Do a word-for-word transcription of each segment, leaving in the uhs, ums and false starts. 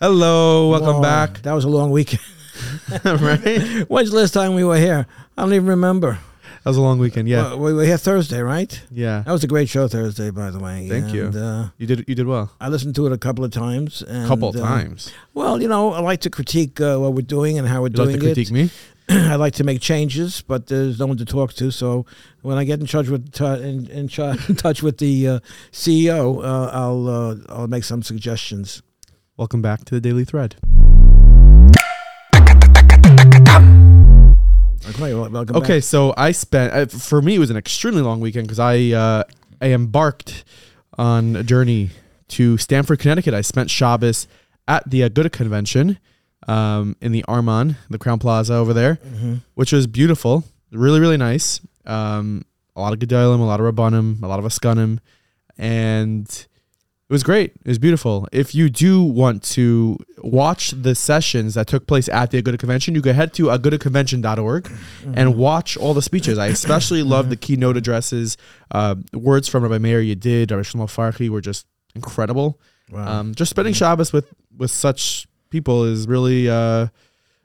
Hello, welcome Whoa, back. That was a long weekend. Right? When's the last time we were here? I don't even remember. That was a long weekend, yeah. Well, we were here Thursday, right? Yeah. That was a great show Thursday, by the way. Thank and, you. Uh, you did you did well. I listened to it a couple of times. A couple of uh, times? Well, you know, I like to critique uh, what we're doing and how we're you doing it. You like to critique me? I like to make changes, but there's no one to talk to. So when I get in charge with t- in, in, char- in touch with the uh, C E O, uh, I'll uh, I'll make some suggestions. Welcome back to the Daily Thread. Okay, well, welcome okay back. So I spent uh, for me it was an extremely long weekend because I uh, I embarked on a journey to Stamford, Connecticut. I spent Shabbos at the Agudah Convention. Um, in the Arman, the Crowne Plaza over there, mm-hmm. which was beautiful, really, really nice. Um, a lot of Gedolim, a lot of Rabbanim, a lot of Askanim, and it was great. It was beautiful. If you do want to watch the sessions that took place at the Agudah Convention, you go head to aguda convention dot org mm-hmm. and watch all the speeches. I especially love the keynote addresses. Uh, words from Rabbi Meir Yadid, Rabbi Shlomo Farkhi were just incredible. Wow. Um, just spending Shabbos with, with such people is really, uh,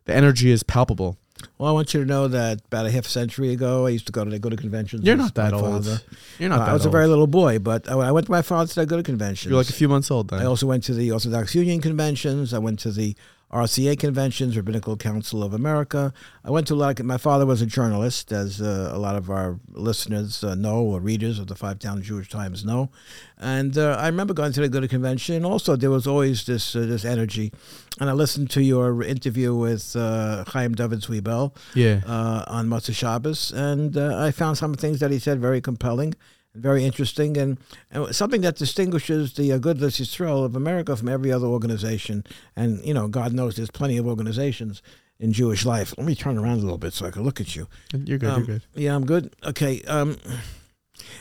the energy is palpable. Well, I want you to know that about a half century ago, I used to go to the Agudah conventions. You're not that old. Father. You're not uh, that old. I was old. a very little boy, but I, I went to my father's Agudah conventions. You're like a few months old then. I also went to the Orthodox Union conventions. I went to the R C A conventions, Rabbinical Council of America. I went to a lot of, my father was a journalist, as uh, a lot of our listeners uh, know, or readers of the Five Towns Jewish Times know. And uh, I remember going to the Agudah Convention, and also there was always this uh, this energy. And I listened to your interview with uh, Chaim David Zwiebel yeah. uh, on Matzah Shabbos, and uh, I found some things that he said very compelling. Very interesting, and, and something that distinguishes the Agudah Yisrael of America from every other organization. And, you know, God knows there's plenty of organizations in Jewish life. Let me turn around a little bit so I can look at you. You're good, um, you're good. Yeah, I'm good. Okay. Um,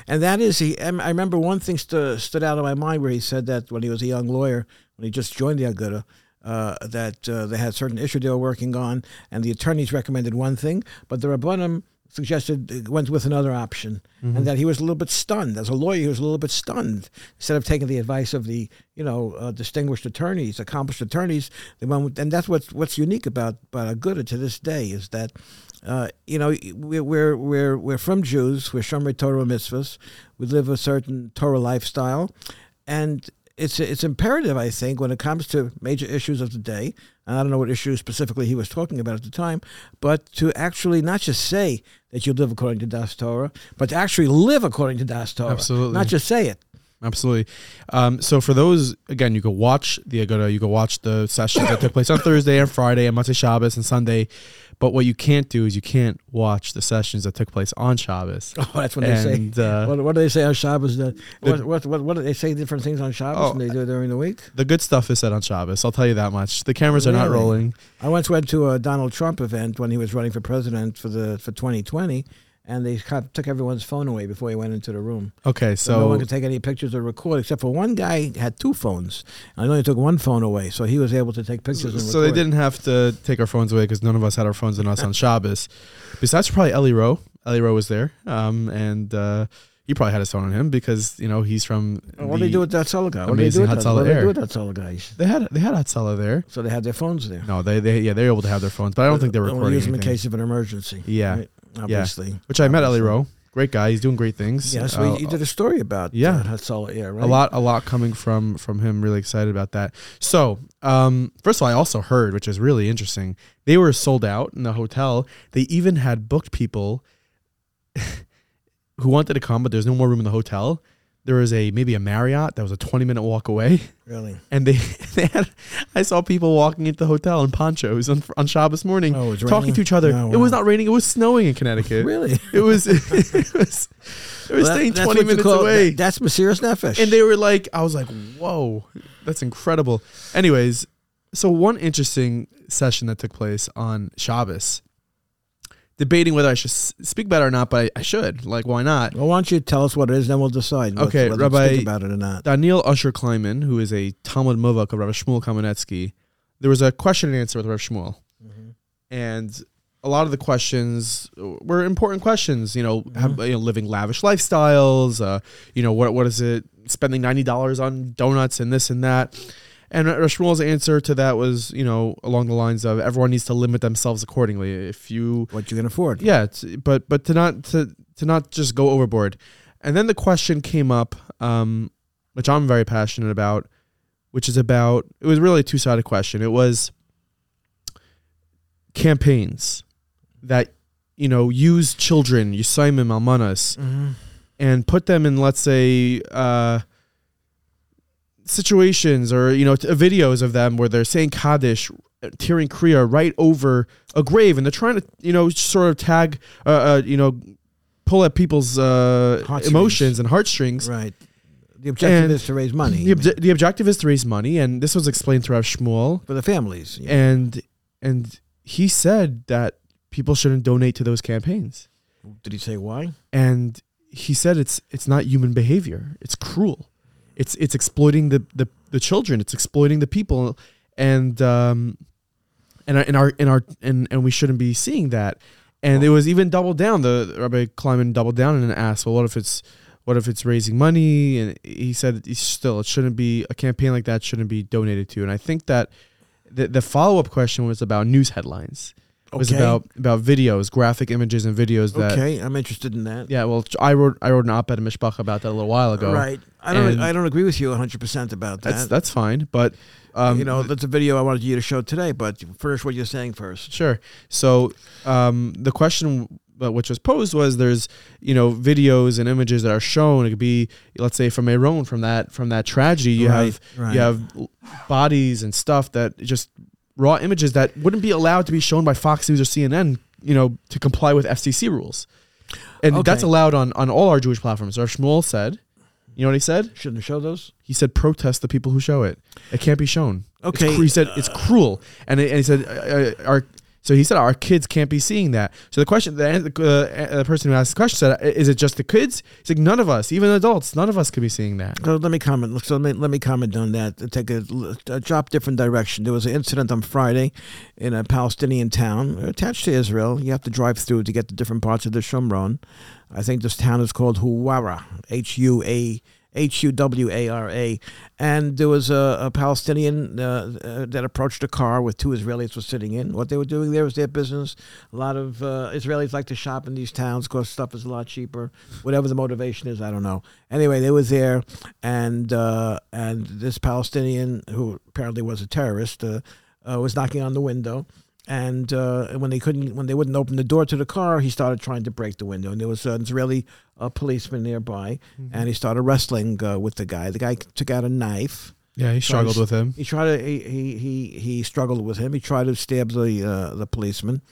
and that is, he. I remember one thing st- stood out in my mind where he said that when he was a young lawyer, when he just joined the Agudah, Uh, that uh, they had certain issue they were working on, and the attorneys recommended one thing, but the Rabbanim suggested, went with another option, mm-hmm. and that he was a little bit stunned. As a lawyer, he was a little bit stunned. Instead of taking the advice of the, you know, uh, distinguished attorneys, accomplished attorneys, they went with, and that's what's, what's unique about, about Agudah to this day is that, uh, you know, we're, we're, we're, we're from Jews, we're Shomrei Torah mitzvahs, we live a certain Torah lifestyle, and it's it's imperative, I think, when it comes to major issues of the day, and I don't know what issue specifically he was talking about at the time, but to actually not just say that you live according to Da'as Torah, but to actually live according to Da'as Torah. Absolutely. Not just say it. Absolutely. Um, so for those, again, you can watch the Agudah, you can watch the sessions that took place on Thursday and Friday and Matzah Shabbos and Sunday, but what you can't do is you can't watch the sessions that took place on Shabbos. Oh, that's what and, they say. Uh, what, what do they say on Shabbos? The, the, what, what, what do they say different things on Shabbos oh, than they do during the week? The good stuff is said on Shabbos, I'll tell you that much. The cameras really? are not rolling. I once went to a Donald Trump event when he was running for president for the for twenty twenty, and they took everyone's phone away before he went into the room. Okay, so, so no one could take any pictures or record, except for one guy had two phones. I only took one phone away, so he was able to take pictures so, and record. So they didn't have to take our phones away because none of us had our phones on us on Shabbos. Besides probably Eli Rowe. Eli Rowe was there, um, and uh, he probably had his phone on him because, you know, he's from well, What do they do with that Hatzalah guy? What do they do with that Hatzalah guys? They had, they had Hatzalah there. So they had their phones there. No, they, they yeah, they were able to have their phones, but I don't think they were recording anything. Only use them in case of an emergency. Yeah. Right? Obviously, yeah. Which I obviously. met Eli Rowe, great guy. He's doing great things. Yeah, so uh, you did a story about yeah, Hatzalah, yeah, right. A lot, a lot coming from from him. Really excited about that. So, um, first of all, I also heard, which is really interesting, they were sold out in the hotel. They even had booked people who wanted to come, but there's no more room in the hotel. There was a maybe a Marriott that was a twenty minute walk away. Really? And they, they had, I saw people walking into the hotel in ponchos on, on Shabbos morning, oh, talking raining? to each other. No, wow. It was not raining; it was snowing in Connecticut. Really? It was. It was. They were well, staying that, twenty minutes call, away. That, that's Mesiras Nefesh. And they were like, I was like, whoa, that's incredible. Anyways, so one interesting session that took place on Shabbos. Debating whether I should speak about it or not, but I, I should. Like, why not? Well, why don't you tell us what it is, then we'll decide okay, whether Rabbi to speak about it or not. Daniel Usher-Kleiman, who is a Talmid Muvhak of Rabbi Shmuel Kamenetsky, there was a question and answer with Rabbi Shmuel. Mm-hmm. And a lot of the questions were important questions, you know, mm-hmm. have, you know living lavish lifestyles, uh, you know, what what is it, spending ninety dollars on donuts and this and that. And Shmuel's answer to that was, you know, along the lines of everyone needs to limit themselves accordingly. If you what you can afford, yeah, it's, but but to not to to not just go overboard. And then the question came up, um, which I'm very passionate about, which is about, it was really a two-sided question. It was campaigns that, you know, use children, Yisayimim, Almanas, mm-hmm. and put them in, let's say, uh, situations or, you know, t- videos of them where they're saying Kaddish, tearing Kriya right over a grave, and they're trying to, you know, sort of tag, uh, uh, you know, pull at people's uh, emotions and heartstrings. Right. The objective and is to raise money. The, obje- the objective is to raise money, and this was explained through Rav Shmuel. For the families. Yeah. And and he said that people shouldn't donate to those campaigns. Did he say why? And he said it's it's not human behavior. It's cruel. It's it's exploiting the, the, the children. It's exploiting the people, and um, and in our in our and, and we shouldn't be seeing that. And it was even doubled down. The Rabbi Kleiman doubled down and asked, "Well, what if it's, what if it's raising money?" And he said, "Still, it shouldn't be a campaign like that. Shouldn't be donated to." And I think that the, the follow up question was about news headlines. It was okay. about about videos, graphic images, and videos. That, okay, I'm interested in that. Yeah, well, I wrote I wrote an op-ed in Mishpach about that a little while ago. Right, I don't I don't agree with you one hundred percent about that. That's that's fine, but. Um, you know, that's a video I wanted you to show today, but finish what you're saying first. Sure. So um, the question which was posed was, there's, you know, videos and images that are shown. It could be, let's say, from Aaron, from that from that tragedy. You right, have right. you have bodies and stuff that just raw images that wouldn't be allowed to be shown by Fox News or C N N, you know, to comply with F C C rules. And okay. that's allowed on, on all our Jewish platforms. Rav Shmuel said, you know what he said? Shouldn't have show those. He said, protest the people who show it. It can't be shown. Okay. It's cr- he said, it's cruel. And, it, and he said, uh, uh, our, so he said, our kids can't be seeing that. So the question, the, uh, the person who asked the question said, is it just the kids? He's like, none of us, even adults, none of us could be seeing that. So let me comment. So let me, let me comment on that. Take a, a drop different direction. There was an incident on Friday in a Palestinian town attached to Israel. You have to drive through to get to different parts of the Shomron. I think this town is called Huwara, H U A H U W A R A, and there was a, a Palestinian uh, uh, that approached a car with two Israelis were sitting in. What they were doing there was their business. A lot of uh, Israelis like to shop in these towns because stuff is a lot cheaper. Whatever the motivation is, I don't know. Anyway, they were there, and uh, and this Palestinian, who apparently was a terrorist, uh, uh, was knocking on the window. And uh, when they couldn't, when they wouldn't open the door to the car, he started trying to break the window. And there was an Israeli uh, policeman nearby, mm-hmm. and he started wrestling uh, with the guy. The guy took out a knife. Yeah, he struggled with him. He tried to. He he he, he struggled with him. He tried to stab the uh, the policeman,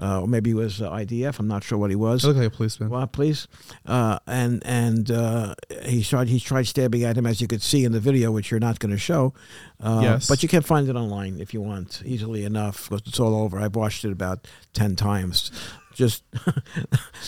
uh, or maybe he was uh, I D F. I'm not sure what he was. He looked like a policeman. Well, please. Uh, and and uh, he tried he tried stabbing at him, as you could see in the video, which you're not going to show. Uh, yes. But you can find it online if you want, easily enough, because it's all over. I've watched it about ten times. Just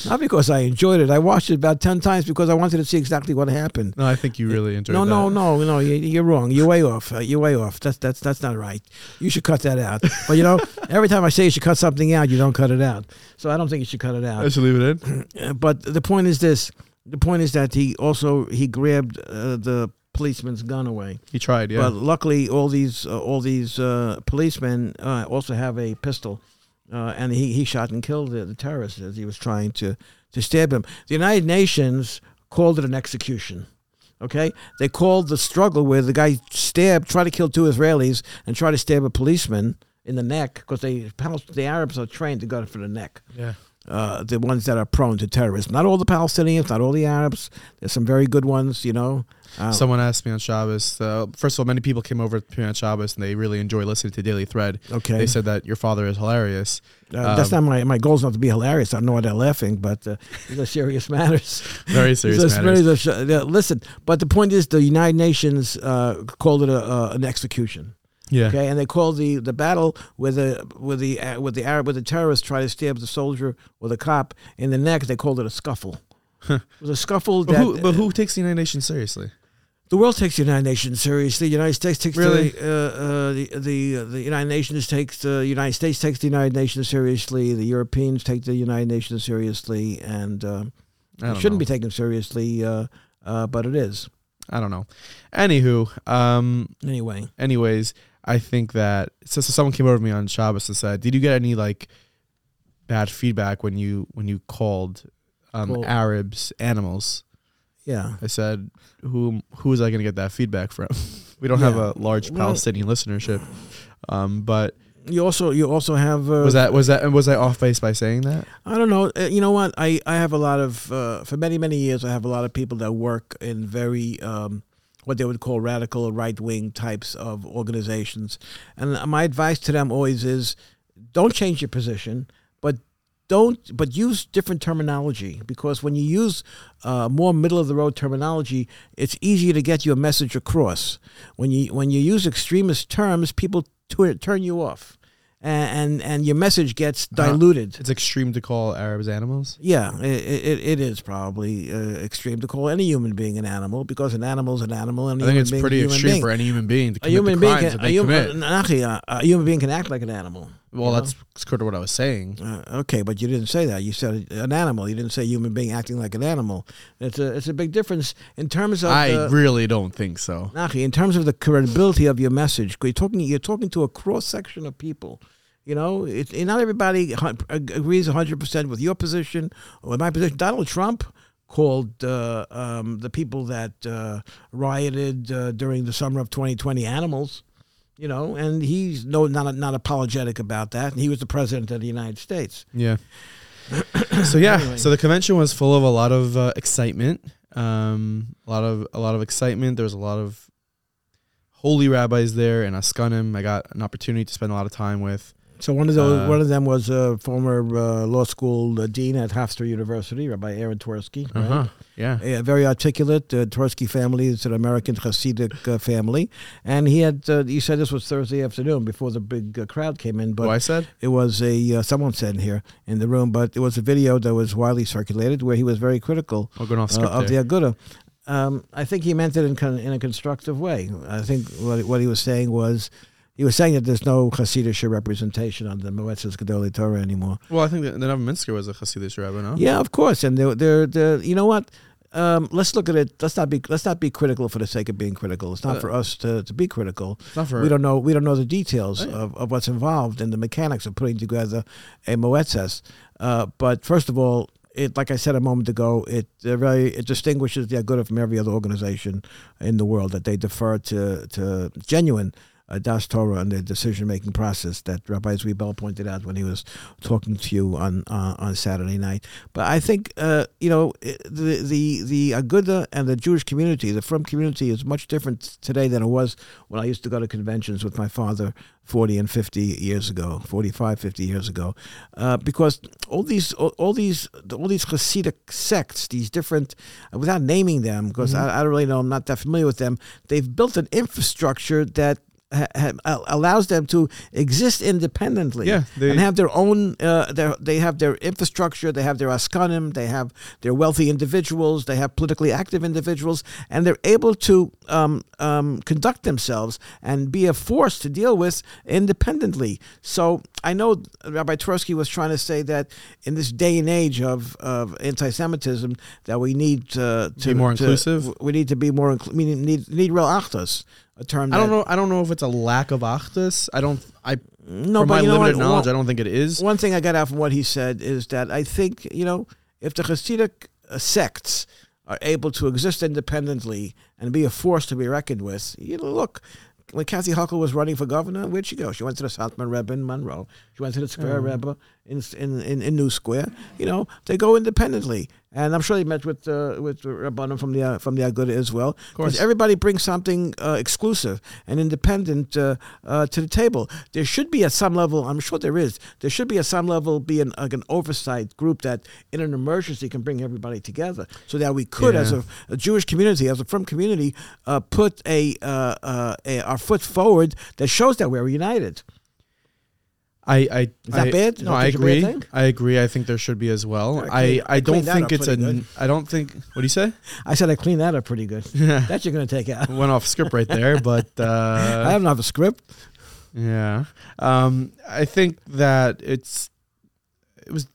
not because I enjoyed it. I watched it about ten times because I wanted to see exactly what happened. No, I think you really enjoyed it. No, that. no, no, no. You, you're wrong. You're way off. Uh, you're way off. That's that's that's not right. You should cut that out. But you know, every time I say you should cut something out, you don't cut it out. So I don't think you should cut it out. I should leave it in. But the point is this: the point is that he also he grabbed uh, the policeman's gun away. He tried, yeah. But luckily, all these uh, all these uh, policemen uh, also have a pistol. Uh, and he, he shot and killed the, the terrorist as he was trying to, to stab him. The United Nations called it an execution, okay? They called the struggle where the guy stabbed, tried to kill two Israelis and tried to stab a policeman in the neck, because they the Arabs are trained to go for the neck. Yeah. Uh, the ones that are prone to terrorism. Not all the Palestinians, not all the Arabs. There's some very good ones, you know. Um, Someone asked me on Shabbos. Uh, first of all, many people came over to me on Shabbos, and they really enjoy listening to Daily Thread. Okay, they said that your father is hilarious. Uh, um, that's not my my goal is not to be hilarious. I don't know why they're laughing, but uh, these are serious matters. Very serious these matters. Are, these are, listen, but the point is, the United Nations uh, called it a, uh, an execution. Yeah. Okay, and they called the, the battle where the with the uh, with the Arab with the terrorists try to stab the soldier or the cop in the neck. They called it a scuffle. It was a scuffle. That, but, who, but who takes the United Nations seriously? The world takes the United Nations seriously. The United States takes really? the, uh, uh, the the uh, the United Nations takes the United States takes the United Nations seriously. The Europeans take the United Nations seriously, and uh, it shouldn't know. be taken seriously, uh, uh, but it is. I don't know. Anywho. Um, anyway. Anyways, I think that so, so someone came over to me on Shabbos and said, "Did you get any like bad feedback when you when you called um, well, Arabs animals?" Yeah. I said, "Who who is I going to get that feedback from?" We don't yeah. have a large Palestinian well, listenership, um, but. You also you also have uh, was that was that was I off base by saying that? I don't know. Uh, you know what? I, I have a lot of uh, for many many years I have a lot of people that work in very um, what they would call radical right wing types of organizations, and my advice to them always is don't change your position, but don't but use different terminology, because when you use uh, more middle of the road terminology, it's easier to get your message across. When you when you use extremist terms, people to turn you off, and, and and your message gets diluted. It's extreme to call Arabs animals? Yeah, it it, it is probably uh, extreme to call any human being an animal, because an animal's an animal. And I think it's pretty extreme being. For any human being to commit a human the being crimes can, that they a human, commit. Uh, a human being can act like an animal. Well, that's sort of what I was saying. Uh, okay, but you didn't say that. You said an animal. You didn't say human being acting like an animal. It's a it's a big difference in terms of. I the, really don't think so. Nachi, in terms of the credibility of your message, you're talking you're talking to a cross section of people. You know, it, it, not everybody agrees one hundred percent with your position or with my position. Donald Trump called uh, um, the people that uh, rioted uh, during the summer of twenty twenty animals. You know, and he's no not not apologetic about that. And he was the president of the United States. Yeah. So yeah, anyway. So the convention was full of a lot of uh, excitement, um, a lot of a lot of excitement. There was a lot of holy rabbis there and Askanim. I got an opportunity to spend a lot of time with. So one of those, uh, one of them was a former uh, law school uh, dean at Hofstra University, Rabbi Aaron Tversky. Right? Uh-huh. Yeah, a very articulate uh, Tversky family. It's an American Hasidic uh, family, and he had. Uh, he said this was Thursday afternoon before the big uh, crowd came in. But oh, I said it was a uh, someone said in here in the room, but it was a video that was widely circulated where he was very critical oh, going off script uh, of there. the Agudah. Um, I think he meant it in con- in a constructive way. I think what what he was saying was. He was saying that there's no Hasidic representation on the Moetzes Gedolim Torah anymore. Well, I think that Rav Minsky was a Hasidic rabbi, no? Yeah, of course. And they're, they're, they're, you know what? Um, let's look at it. Let's not be let's not be critical for the sake of being critical. It's not uh, for us to, to be critical. Not for we don't know we don't know the details right. of, of what's involved in the mechanics of putting together a Moetzes. Uh, but first of all, it like I said a moment ago, it uh, really it distinguishes the Agudah from every other organization in the world that they defer to to genuine. Uh, Da'as Torah and the decision-making process that Rabbi Zwiebel pointed out when he was talking to you on uh, on Saturday night. But I think uh, you know the the the Agudah and the Jewish community, the frum community, is much different today than it was when I used to go to conventions with my father forty and fifty years ago, forty-five, fifty years ago, uh, because all these all, all these all these Hasidic sects, these different, without naming them, because mm-hmm. I, I don't really know, I'm not that familiar with them. They've built an infrastructure that. Ha, ha, allows them to exist independently yeah, they, and have their own. Uh, their, they have their infrastructure. They have their askanim. They have their wealthy individuals. They have politically active individuals, and they're able to um, um, conduct themselves and be a force to deal with independently. So I know Rabbi Tversky was trying to say that in this day and age of, of anti-Semitism, that we need uh, to be more to, inclusive. We need to be more. Incl- we need need real achdus. A term I don't know. I don't know if it's a lack of achdus. I don't. I no, from but my you know limited what, knowledge, one, I don't think it is. One thing I got out from what he said is that I think you know if the Hasidic sects are able to exist independently and be a force to be reckoned with, you know, look. When Kathy Huckle was running for governor, where'd she go? She went to the Satmar Rebbe in Monroe. She went to the Square mm. Rebbe in, in in in New Square. You know, they go independently, and I'm sure they met with uh, with Rabbanim from the uh, from the Agudah as well. Of course, everybody brings something uh, exclusive and independent uh, uh, to the table. There should be at some level, I'm sure there is. There should be at some level be an like an oversight group that, in an emergency, can bring everybody together, so that we could, yeah. as a, a Jewish community, as a frum community, uh, put a, uh, uh, a our foot forward that shows that we're united. I, I is that I, bad? No, I agree. I agree. I think there should be as well. I, I, I don't think it's a. Good. I don't think. What do you say? I said I cleaned that up pretty good. That you're going to take out. Went off script right there, but uh, I don't have a script. Yeah, um, I think that it's. It was.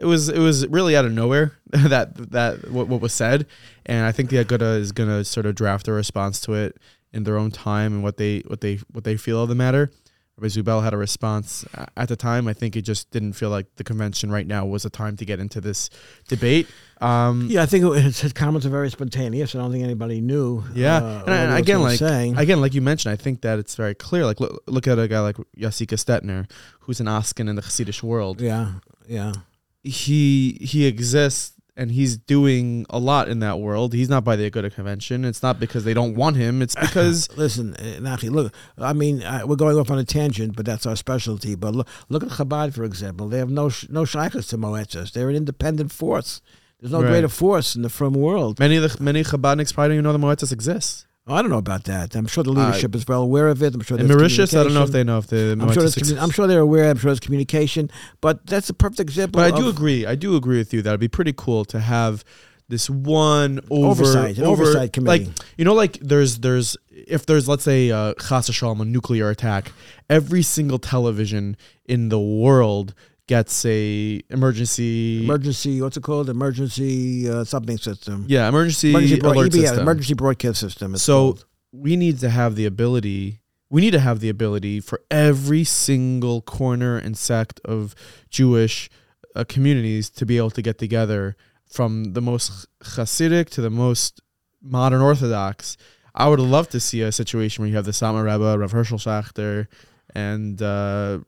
it was it was really out of nowhere that that what, what was said, and I think the Agudah is going to sort of draft a response to it in their own time and what they what they what they feel of the matter. Rabbi Zwiebel had a response at the time. I think it just didn't feel like the convention right now was a time to get into this debate. Um, yeah, I think it, his, his comments are very spontaneous. I don't think anybody knew. Yeah, uh, and, and again, like saying. again, like you mentioned, I think that it's very clear. Like, look, look at a guy like Yassika Stetner, who's an Askan in the Hasidic world. Yeah, yeah. He he exists, and he's doing a lot in that world. He's not by the Agudah Convention. It's not because they don't want him. It's because... Listen, Nachi, look, I mean, I, we're going off on a tangent, but that's our specialty. But look, look at Chabad, for example. They have no no shaykhs to Moetzes. They're an independent force. There's no right. greater force in the frum world. Many of the, many Chabadniks probably don't even know the Moetzes exists. Oh, I don't know about that. I'm sure the leadership uh, is well aware of it. I'm sure there's Mauritius, I don't know if they know if the I'm sure, there's commu- I'm sure they're aware. I'm sure there's communication. But that's a perfect example. But I do agree. I do agree with you that it'd be pretty cool to have this one over, oversight, an over, oversight committee. Like, you know, like there's there's if there's, let's say, uh, Chas v'Shalom, a nuclear attack, every single television in the world gets a emergency... Emergency, what's it called? Emergency uh, something system. Yeah, emergency, emergency broad- alert E B S, system. Emergency broadcast system. So called. we need to have the ability, we need to have the ability for every single corner and sect of Jewish uh, communities to be able to get together, from the most Hasidic to the most modern Orthodox. I would love to see a situation where you have the Satmar Rebbe, Rav Herschel Schachter, and... Uh,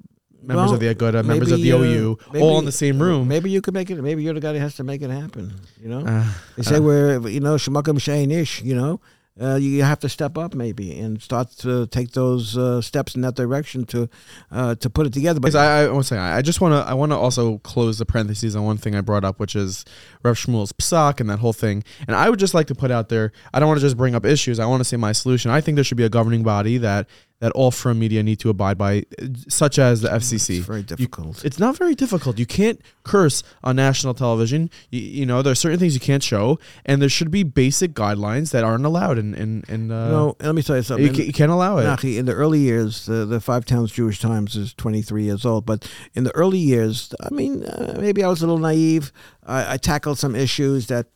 Members well, of the Agudah, members maybe, of the O U, uh, maybe, all in the same room. Uh, maybe you could make it. Maybe you're the guy that has to make it happen. You know, uh, they say uh, we're, you know, shemakim sheinish. You know, uh, you have to step up maybe and start to take those uh, steps in that direction to uh, to put it together. But I, I want to say I just want to. I want to also close the parentheses on one thing I brought up, which is Rav Shmuel's psak and that whole thing. And I would just like to put out there. I don't want to just bring up issues. I want to say my solution. I think there should be a governing body that. that all from media need to abide by, such as the F C C. It's very difficult. You, it's not very difficult. You can't curse on national television. You, you know, there are certain things you can't show, and there should be basic guidelines that aren't allowed. And and and uh, no, let me tell you something. You, can, you can't allow it. Nachi, in the early years, the, the Five Towns Jewish Times is twenty-three years old. But in the early years, I mean, uh, maybe I was a little naive. I, I tackled some issues that.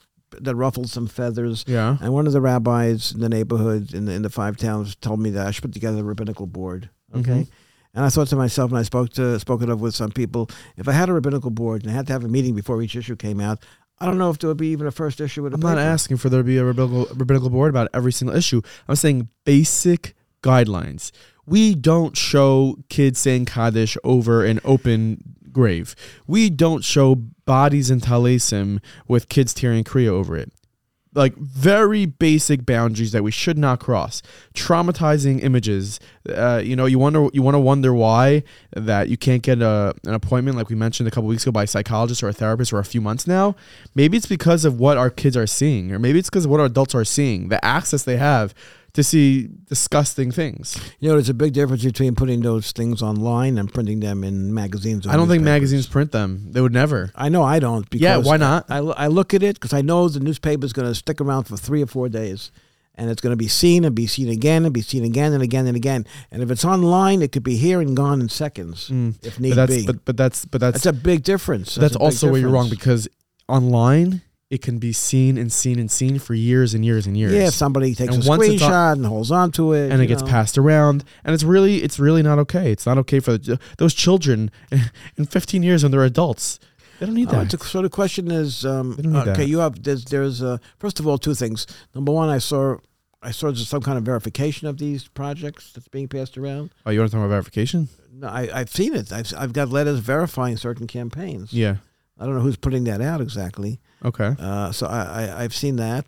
that ruffled some feathers. Yeah. And one of the rabbis in the neighborhood in the, in the Five Towns told me that I should put together a rabbinical board. Okay. Mm-hmm. And I thought to myself, and I spoke to spoke it up with some people, if I had a rabbinical board and I had to have a meeting before each issue came out, I don't know if there would be even a first issue. With I'm paper. not asking for there to be a rabbinical, rabbinical board about every single issue. I'm saying basic guidelines. We don't show kids saying Kaddish over an open grave. We don't show bodies in Talesim with kids tearing Kriya over it. Like, very basic boundaries that we should not cross. Traumatizing images. Uh, you know, you wonder you want to wonder why that you can't get a, an appointment, like we mentioned a couple weeks ago, by a psychologist or a therapist for a few months now. Maybe it's because of what our kids are seeing, or maybe it's because of what our adults are seeing, the access they have to see disgusting things. You know, there's a big difference between putting those things online and printing them in magazines. Or I don't think magazines print them. They would never. I know I don't. Because yeah, why not? I, I look at it because I know the newspaper's going to stick around for three or four days. And it's going to be seen and be seen again and be seen again and again and again. And if it's online, it could be here and gone in seconds, mm, if need but that's, be. But, but, that's, but that's... That's a big difference. That's, that's also difference. where you're wrong, because online... it can be seen and seen and seen for years and years and years. Yeah, if somebody takes and a screenshot on, and holds on to it. And it know. gets passed around. And it's really it's really not okay. It's not okay for those children in fifteen years when they're adults. They don't need that. Uh, so the question is, um, okay, that. you have, there's, there's uh, first of all, two things. Number one, I saw... I saw there's some kind of verification of these projects that's being passed around. Oh, you want to talk about verification? No, I, I've seen it. I've, I've got letters verifying certain campaigns. Yeah. I don't know who's putting that out exactly. Okay. Uh, so I, I I've seen that,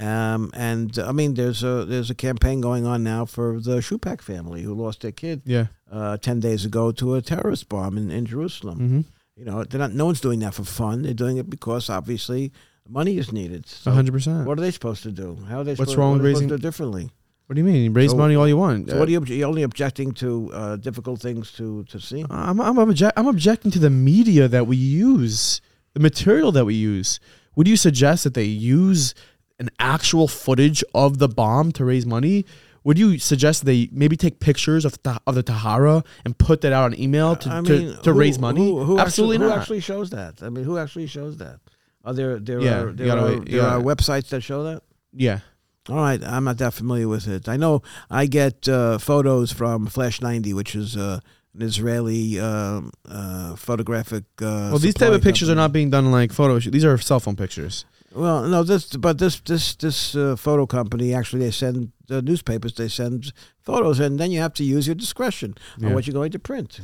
um, and I mean there's a there's a campaign going on now for the Shupak family who lost their kid. Yeah. Uh, ten days ago to a terrorist bomb in, in Jerusalem. Mm-hmm. You know, they're not. No one's doing that for fun. They're doing it because obviously money is needed. A hundred percent. What are they supposed to do? How are they? What's supposed, wrong what with raising? To do differently. What do you mean? You raise so, money all you want. So uh, what are you, you're only objecting to uh, difficult things to, to see? I'm I'm, obje- I'm objecting to the media that we use, the material that we use. Would you suggest that they use an actual footage of the bomb to raise money? Would you suggest they maybe take pictures of the, of the Tahara and put that out on email to, I mean, to, to who, raise money? Who, who Absolutely actually, not. Who actually shows that? I mean, who actually shows that? Are there there yeah, are there, gotta, are, there are websites that show that? Yeah. All right, I'm not that familiar with it. I know I get uh, photos from Flash ninety, which is uh, an Israeli uh, uh, photographic. Uh, well, these type of pictures company. are not being done like photo. These are cell phone pictures. Well, no, this but this this this uh, photo company actually they send the uh, newspapers they send photos, and then you have to use your discretion yeah. on what you're going to print.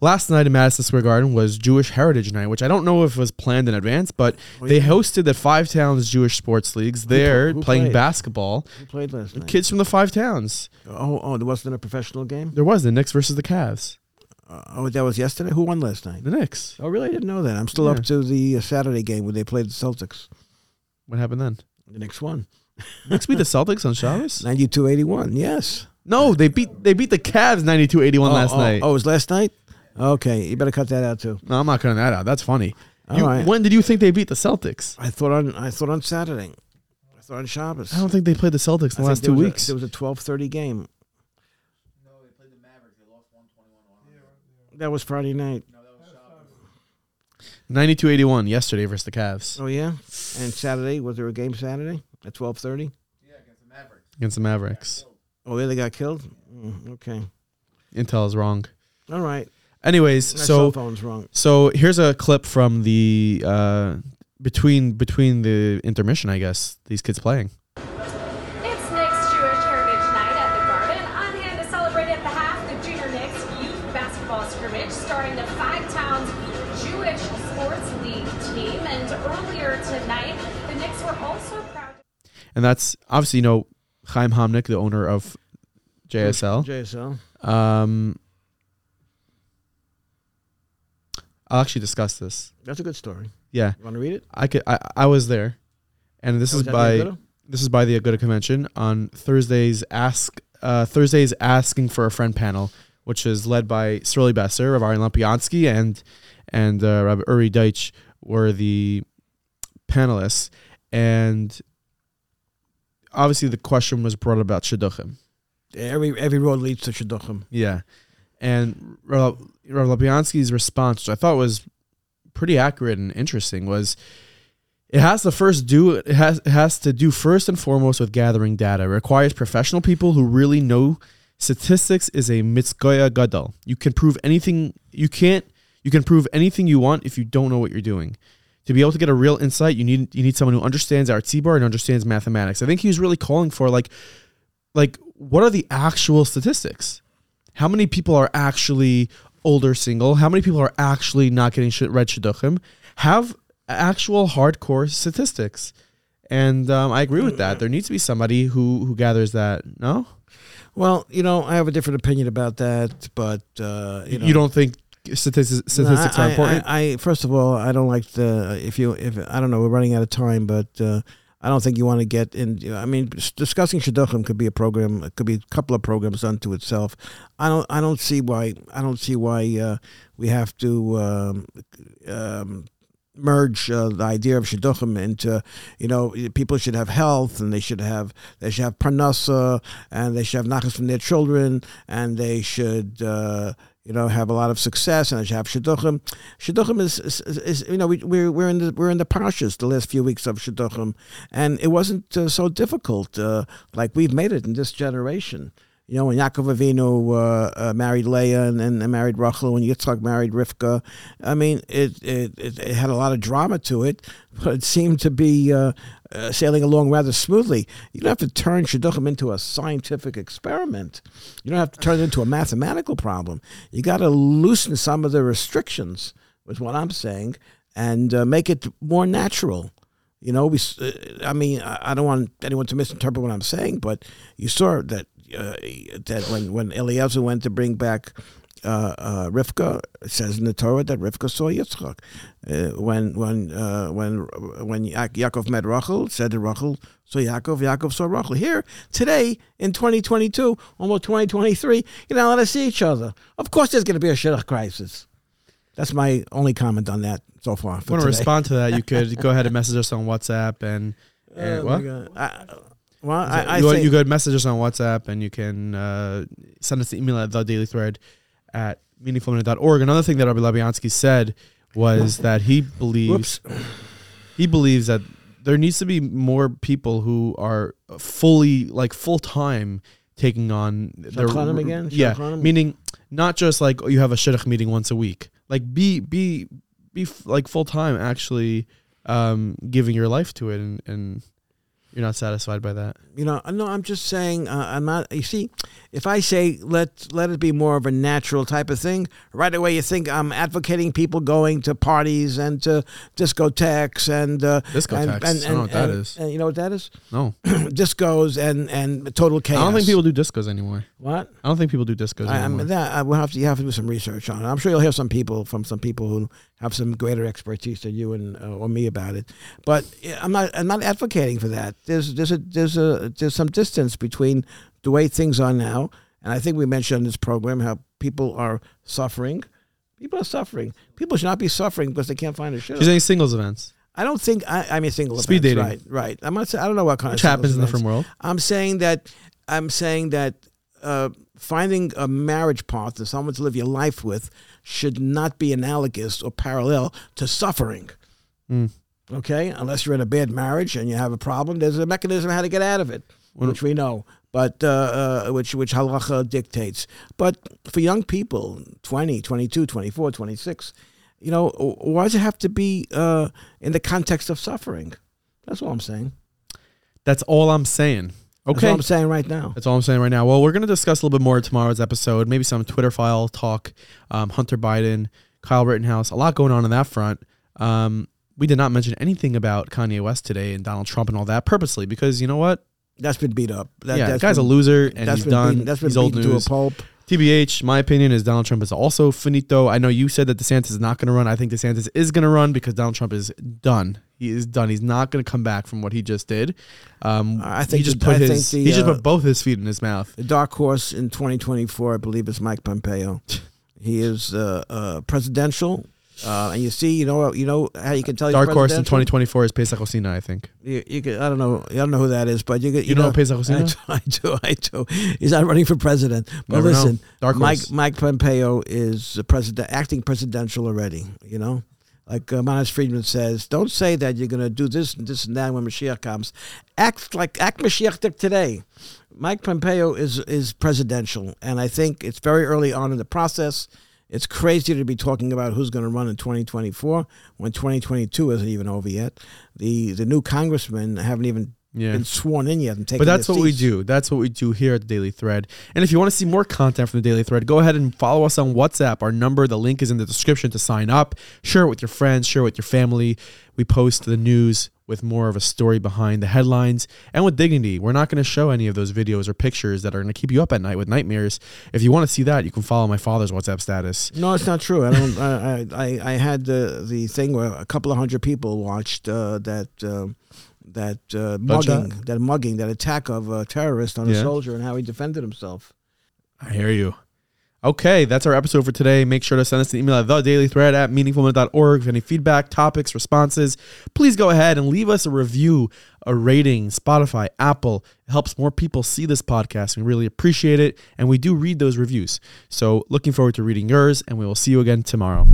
Last night in Madison Square Garden was Jewish Heritage Night, which I don't know if it was planned in advance, but oh, yeah. they hosted the Five Towns Jewish Sports Leagues there who, who playing played? basketball. Who played last night? Kids from the Five Towns. Oh, oh, there wasn't a professional game. There was the Knicks versus the Cavs. Uh, oh, that was yesterday. Who won last night? The Knicks. Oh, really? I didn't know that. I'm still yeah. up to the uh, Saturday game where they played the Celtics. What happened then? The Knicks won. Knicks beat the Celtics on Shabbos? ninety-two eighty-one, yes. No, they beat they beat the Cavs ninety-two eighty-one oh, last oh, night. Oh, it was last night? Okay, you better cut that out too. No, I'm not cutting that out. That's funny. You, right. When did you think they beat the Celtics? I thought on I thought on Saturday. I thought on Shabbos. I don't think they played the Celtics in the last two weeks. A, there was a twelve thirty game. No, they played the Mavericks. They lost one twenty-one. That was Friday night. ninety-two eighty-one yesterday versus the Cavs. Oh, yeah? And Saturday, was there a game Saturday at twelve thirty? Yeah, against the Mavericks. Against the Mavericks. Oh, yeah, they got killed? Mm, okay. Intel is wrong. All right. Anyways, My so... cell phone's wrong. So here's a clip from the... Uh, between between the intermission, I guess, these kids playing. It's Knicks Jewish Heritage Night at the Garden. I'm here to celebrate at the half the Junior Knicks Youth Basketball Scrimmage starting the Five Towns Jewish Sports League team, and earlier tonight, the Knicks were also proud. And that's obviously, you know, Chaim Hamnick, the owner of J S L. J S L. Um, I'll actually discuss this. That's a good story. Yeah. You want to read it? I could. I, I was there, and this oh, is by this is by the Agudah Convention on Thursday's Ask uh, Thursday's Asking for a Friend panel, which is led by Surly Besser, Ravari Lampiansky, and and uh, Rabbi Uri Deitch were the panelists. And obviously the question was brought about shidduchim. Every every road leads to shidduchim. Yeah. And Rabbi Lampiansky's response, which I thought was pretty accurate and interesting, was it has to first do it has it has to do first and foremost with gathering data. It requires professional people who really know. Statistics is a mitzvah gadol. You can prove anything you can't. You can prove anything you want if you don't know what you're doing. To be able to get a real insight, you need you need someone who understands our tzibar and understands mathematics. I think he was really calling for like, like what are the actual statistics? How many people are actually older single? How many people are actually not getting read shidduchim? Have actual hardcore statistics, and um, I agree with that. There needs to be somebody who who gathers that. No. Well, you know, I have a different opinion about that, but uh, you know, you don't think statistics, statistics no, I, are important. I, I first of all, I don't like the if you if I don't know we're running out of time, but uh, I don't think you want to get in. You know, I mean, discussing shidduchim could be a program, it could be a couple of programs unto itself. I don't I don't see why I don't see why uh, we have to. Um, um, merge uh, the idea of shidduchim into, you know, people should have health, and they should have they should have parnasa, and they should have nachas from their children, and they should uh, you know have a lot of success, and they should have shidduchim. Shidduchim is, is, is you know we we're, we're in the we're in the parashas the last few weeks of shidduchim, and it wasn't uh, so difficult uh, like we've made it in this generation. You know, when Yaakov Avinu uh, uh, married Leah and, and married Rachel, when Yitzchak married Rivka, I mean, it, it, it, it had a lot of drama to it, but it seemed to be uh, uh, sailing along rather smoothly. You don't have to turn shidduchim into a scientific experiment. You don't have to turn it into a mathematical problem. You got to loosen some of the restrictions, is what I'm saying, and uh, make it more natural. You know, we. Uh, I mean, I, I don't want anyone to misinterpret what I'm saying, but you saw that. Uh, that when, when Eliezer went to bring back uh, uh, Rivka, it says in the Torah that Rivka saw Yitzchak. Uh, when when uh, when when ya- Yaakov met Rachel, it said that Rachel saw Yaakov. Yaakov saw Rachel. Here today in twenty twenty-two, almost twenty twenty-three, you're not allowed to see each other. Of course, there's going to be a shidduch crisis. That's my only comment on that so far. If you want to respond to that, you could go ahead and message us on WhatsApp and. and uh, what? I, Well, I, I you, think you could message us on WhatsApp, and you can uh, send us an email at the daily thread at meaningful minute dot org. Another thing that Rabbi Labiansky said was that he believes he believes that there needs to be more people who are fully, like full time, taking on their Shachanam again. Yeah, Shachanam. Meaning not just like you have a shidduch meeting once a week. Like be be be f- like full time actually um, giving your life to it, and, and you're not satisfied by that. You know, no, I'm just saying uh, I'm not. You see, if I say let let it be more of a natural type of thing, right away you think I'm advocating people going to parties and to discotheques and uh, discotheques. And, and, and, I don't know what that and, is. And, and you know what that is? No. Discos and, and total chaos. I don't think people do discos anymore. What? I don't think people do discos I, anymore. I mean, that I will have to you have to do some research on it. I'm sure you'll hear some people from some people who have some greater expertise than you and uh, or me about it. But I'm not I'm not advocating for that. There's there's a, there's a there's some distance between the way things are now, and I think we mentioned on this program how people are suffering. People are suffering. People should not be suffering because they can't find a show. She's saying singles events. I don't think I, I mean single speed events. Speed dating. Right, right. I'm not. Saying, I don't know what kind which of happens in events. The firm world. I'm saying that. I'm saying that. Uh, finding a marriage partner, someone to live your life with, should not be analogous or parallel to suffering. Mm. Okay, unless you're in a bad marriage and you have a problem, there's a mechanism how to get out of it, what which we know, but uh, uh, which which halacha dictates. But for young people, twenty, twenty-two, twenty-four, twenty-six, you know, why does it have to be uh, in the context of suffering? That's all I'm saying. That's all I'm saying. Okay. That's all I'm saying right now. That's all I'm saying right now. Well, we're going to discuss a little bit more in tomorrow's episode, maybe some Twitter file talk, um, Hunter Biden, Kyle Rittenhouse, a lot going on on that front. Um, we did not mention anything about Kanye West today and Donald Trump and all that purposely because, you know what? That's been beat up. That, yeah, that guy's been, a loser and that's he's been done. Beaten, that's been he's old beaten news. To a pulp. T B H, my opinion is Donald Trump is also finito. I know you said that DeSantis is not going to run. I think DeSantis is going to run because Donald Trump is done. He is done. He's not going to come back from what he just did. Um, I think he just the, put I his the, he just uh, put both his feet in his mouth. The dark horse in twenty twenty-four, I believe, is Mike Pompeo. He is uh, uh, presidential, uh, and you see, you know, you know how you can tell. Dark horse in twenty twenty-four is Pesach Osina, I think. You, you could, I don't know. I don't know who that is, but you could, you, you know, know Pesach Osina. I do, I do. I do. He's not running for president. But Never listen, Mike Mike Pompeo is president, acting presidential already. You know. Like uh, Manas Friedman says, don't say that you're going to do this and this and that when Mashiach comes. Act like act Mashiach today. Mike Pompeo is is presidential, and I think it's very early on in the process. It's crazy to be talking about who's going to run in twenty twenty-four when twenty twenty-two isn't even over yet. The the new congressmen haven't even yeah. been sworn in yet and taken. But that's what seats. we do. That's what we do here at the Daily Thread. And if you want to see more content from the Daily Thread, go ahead and follow us on WhatsApp. Our number, the link is in the description to sign up. Share it with your friends. Share it with your family. We post the news with more of a story behind the headlines and with dignity. We're not going to show any of those videos or pictures that are going to keep you up at night with nightmares. If you want to see that, you can follow my father's WhatsApp status. No, it's not true. I don't. I, I I had the the thing where a couple of hundred people watched uh, that. Uh, That uh, mugging, that? that mugging, that attack of a terrorist on yeah. a soldier and how he defended himself. I hear you. Okay, that's our episode for today. Make sure to send us an email at the daily thread at meaningful minute dot org. If any feedback, topics, responses, please go ahead and leave us a review, a rating, Spotify, Apple. It helps more people see this podcast. We really appreciate it, and we do read those reviews. So looking forward to reading yours, and we will see you again tomorrow.